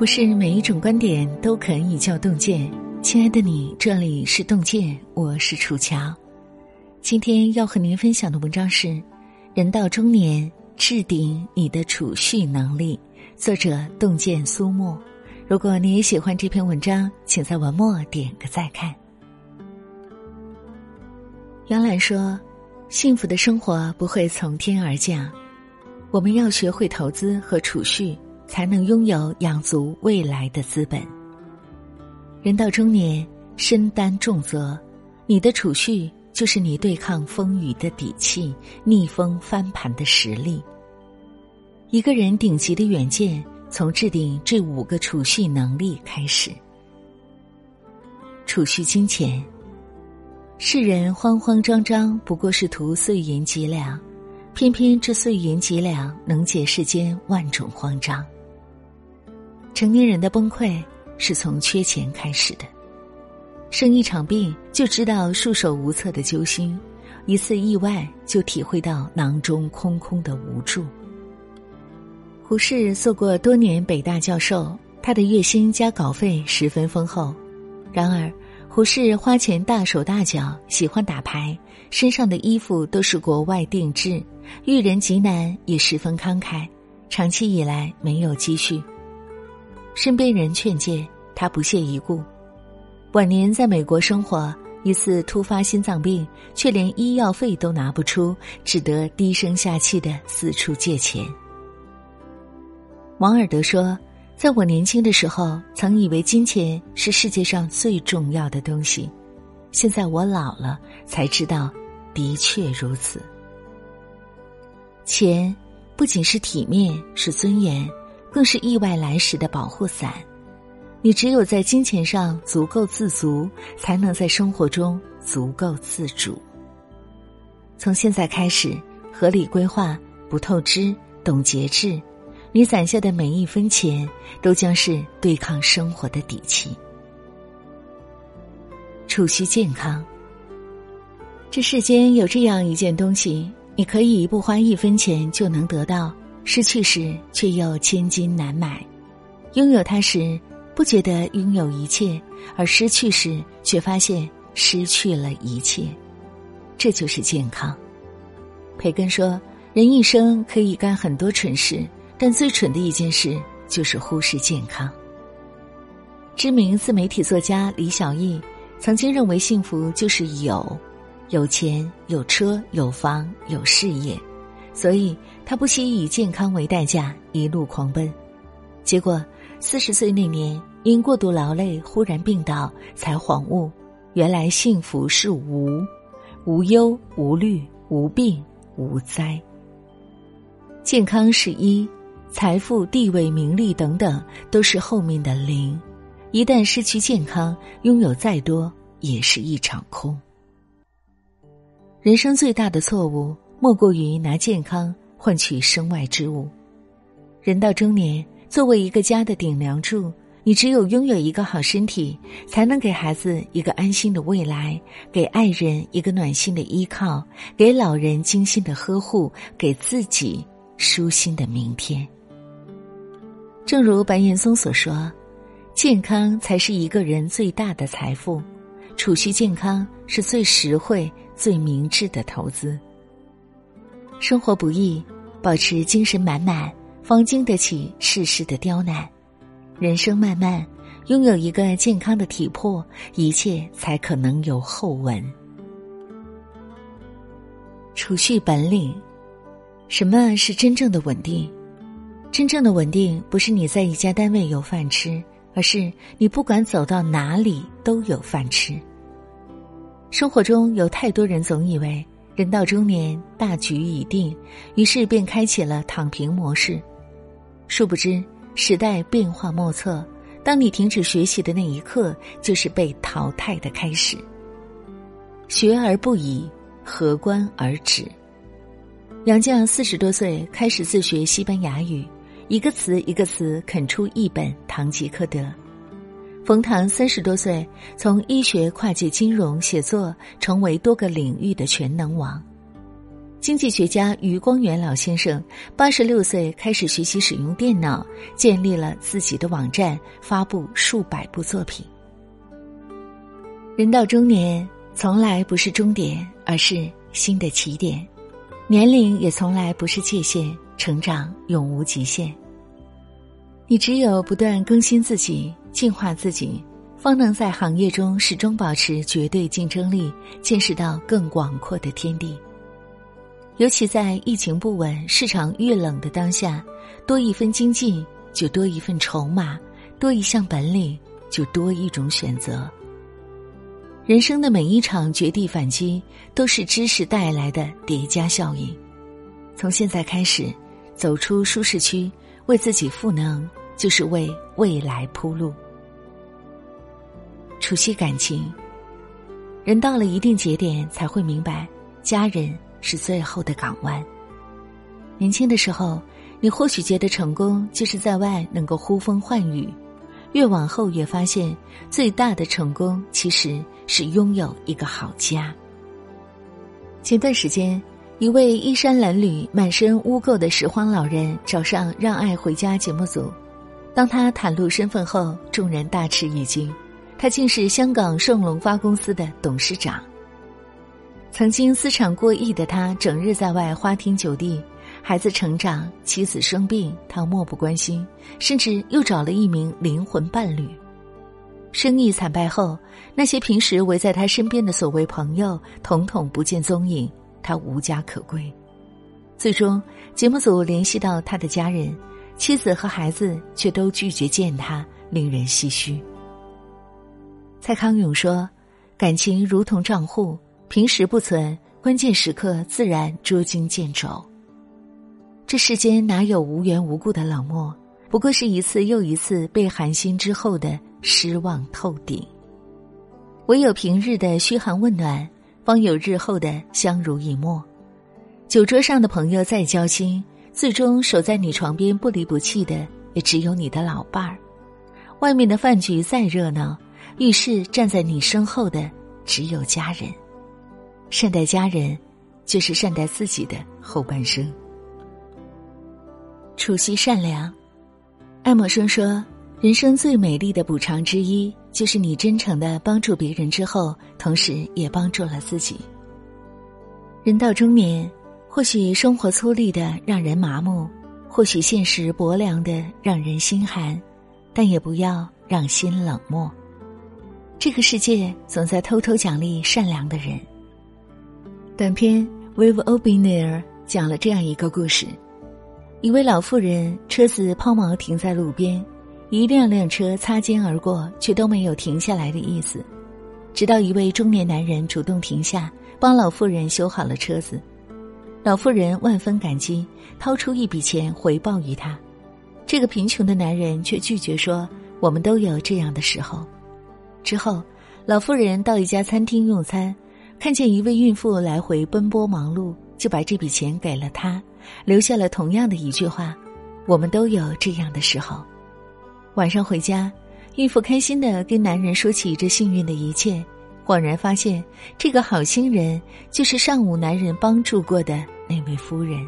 不是每一种观点都可以叫洞见。亲爱的你，这里是洞见，我是楚乔。今天要和您分享的文章是人到中年，置顶你的储蓄能力，作者洞见苏沫。如果你也喜欢这篇文章，请在文末点个再看。杨澜说，幸福的生活不会从天而降，我们要学会投资和储蓄，才能拥有养足未来的资本。人到中年，身担重责，你的储蓄就是你对抗风雨的底气，逆风翻盘的实力。一个人顶级的远见，从制定这5个储蓄能力开始。储蓄金钱。世人慌慌张张，不过是图碎银几两，偏偏这碎银几两能解世间万种慌张。成年人的崩溃是从缺钱开始的，生一场病就知道束手无策的揪心，一次意外就体会到囊中空空的无助。胡适做过多年北大教授，他的月薪加稿费十分丰厚，然而胡适花钱大手大脚，喜欢打牌，身上的衣服都是国外定制，遇人极难也十分慷慨，长期以来没有积蓄。身边人劝诫他不屑一顾，晚年在美国生活，一次突发心脏病却连医药费都拿不出，只得低声下气地四处借钱。王尔德说，在我年轻的时候，曾以为金钱是世界上最重要的东西，现在我老了才知道的确如此。钱不仅是体面，是尊严，更是意外来时的保护伞。你只有在金钱上足够自足，才能在生活中足够自主。从现在开始，合理规划，不透支，懂节制，你攒下的每一分钱都将是对抗生活的底气。储蓄健康。这世间有这样一件东西，你可以不花1分钱就能得到，失去时却又千金难买。拥有它时不觉得拥有一切，而失去时却发现失去了一切。这就是健康。培根说，人一生可以干很多蠢事，但最蠢的一件事就是忽视健康。知名自媒体作家李小艺曾经认为，幸福就是有钱、有车、有房、有事业，所以他不惜以健康为代价一路狂奔。结果40岁那年，因过度劳累忽然病倒，才恍悟，原来幸福是无忧、无虑、无病、无灾。健康是1，财富、地位、名利等等都是后面的0，一旦失去健康，拥有再多也是一场空。人生最大的错误，莫过于拿健康换取身外之物。人到中年，作为一个家的顶梁柱，你只有拥有一个好身体，才能给孩子一个安心的未来，给爱人一个暖心的依靠，给老人精心的呵护，给自己舒心的明天。正如白岩松所说，健康才是一个人最大的财富，储蓄健康是最实惠、最明智的投资。生活不易，保持精神满满，方经得起世事的刁难。人生漫漫，拥有一个健康的体魄，一切才可能有后文。储蓄本领。什么是真正的稳定？真正的稳定不是你在一家单位有饭吃，而是你不管走到哪里都有饭吃。生活中有太多人总以为人到中年大局已定，于是便开启了躺平模式。殊不知时代变化莫测，当你停止学习的那一刻，就是被淘汰的开始。学而不已，何关而止？杨绛40多岁开始自学西班牙语，一个词一个词啃出一本《堂吉诃德》。冯唐30多岁，从医学跨界金融写作，成为多个领域的全能王。经济学家余光远老先生86岁开始学习使用电脑，建立了自己的网站，发布数百部作品。人到中年，从来不是终点，而是新的起点。年龄也从来不是界限，成长永无极限。你只有不断更新自己，进化自己，方能在行业中始终保持绝对竞争力，见识到更广阔的天地。尤其在疫情不稳、市场遇冷的当下，多一份经济就多一份筹码，多一项本领就多一种选择。人生的每一场绝地反击，都是知识带来的叠加效应。从现在开始，走出舒适区，为自己赋能，就是为未来铺路。熟悉感情，人到了一定节点才会明白，家人是最后的港湾。年轻的时候，你或许觉得成功就是在外能够呼风唤雨，越往后越发现，最大的成功其实是拥有一个好家。前段时间，一位衣衫褴褛、满身污垢的拾荒老人找上《让爱回家》节目组，当他袒露身份后，众人大吃一惊，他竟是香港盛隆发公司的董事长。曾经私产过亿的他，整日在外花天酒地，孩子成长、妻子生病，他漠不关心，甚至又找了一名灵魂伴侣。生意惨败后，那些平时围在他身边的所谓朋友统统不见踪影，他无家可归。最终节目组联系到他的家人，妻子和孩子却都拒绝见他，令人唏嘘。蔡康永说，感情如同账户，平时不存，关键时刻自然捉襟见肘。这世间哪有无缘无故的冷漠，不过是一次又一次被寒心之后的失望透顶。唯有平日的嘘寒问暖，方有日后的相濡以沫。酒桌上的朋友再交心，最终守在你床边不离不弃的也只有你的老伴儿。外面的饭局再热闹，浴室站在你身后的只有家人。善待家人，就是善待自己的后半生。处心善良，爱默生说，人生最美丽的补偿之一，就是你真诚地帮助别人之后，同时也帮助了自己。人到中年，或许生活粗粝的让人麻木，或许现实薄凉的让人心寒，但也不要让心冷漠。这个世界总在偷偷奖励善良的人。短片 We've Been There 讲了这样一个故事，一位老妇人车子抛锚停在路边，一辆辆车擦肩而过，却都没有停下来的意思，直到一位中年男人主动停下，帮老妇人修好了车子。老妇人万分感激，掏出一笔钱回报于他。这个贫穷的男人却拒绝说，我们都有这样的时候。之后老妇人到一家餐厅用餐，看见一位孕妇来回奔波忙碌，就把这笔钱给了他，留下了同样的一句话，我们都有这样的时候。晚上回家，孕妇开心地跟男人说起这幸运的一切，恍然发现这个好心人就是上午男人帮助过的那位夫人。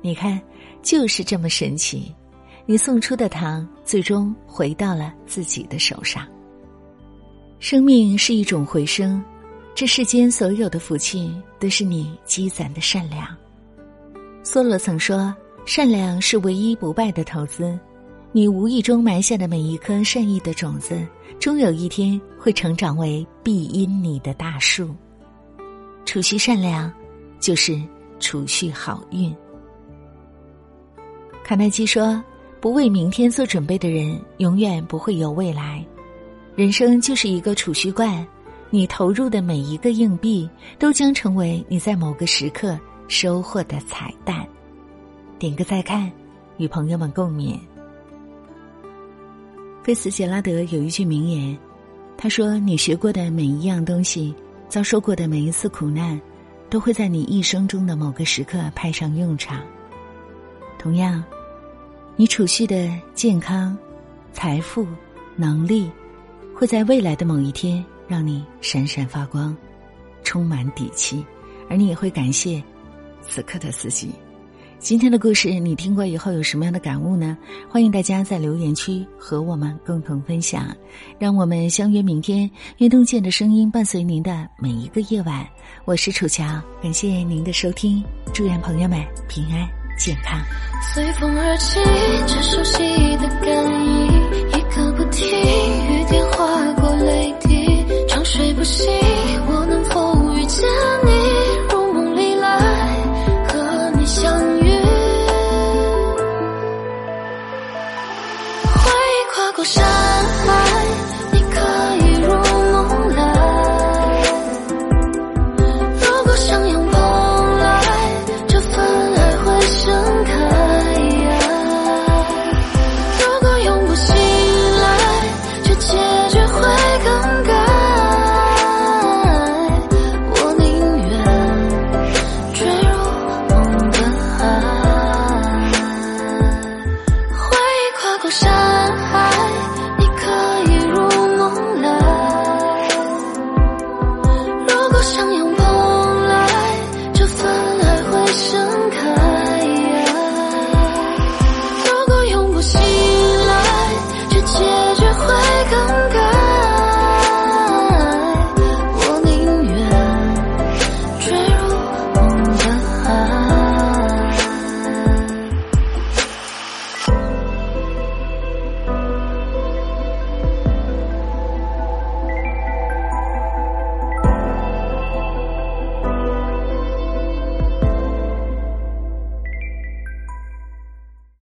你看，就是这么神奇，你送出的糖最终回到了自己的手上。生命是一种回声，这世间所有的福气都是你积攒的善良。梭罗曾说，善良是唯一不败的投资，你无意中埋下的每一颗善意的种子，终有一天会成长为庇荫你的大树。储蓄善良，就是储蓄好运。卡耐基说，不为明天做准备的人，永远不会有未来。人生就是一个储蓄罐，你投入的每一个硬币，都将成为你在某个时刻收获的彩蛋。点个再看，与朋友们共勉。菲茨杰拉德有一句名言，他说，你学过的每一样东西，遭受过的每一次苦难，都会在你一生中的某个时刻派上用场。同样，你储蓄的健康、财富、能力，会在未来的某一天让你闪闪发光，充满底气，而你也会感谢此刻的自己。今天的故事你听过以后有什么样的感悟呢？欢迎大家在留言区和我们共同分享，让我们相约明天，愿洞见的声音伴随您的每一个夜晚。我是楚乔，感谢您的收听，祝愿朋友们平安健康。随风而起，这熟悉的感应，一刻不停，雨点划过泪滴，长睡不醒，我能否遇见你，如梦里来和你相遇。回忆跨过山海，你可以如梦来，如果想要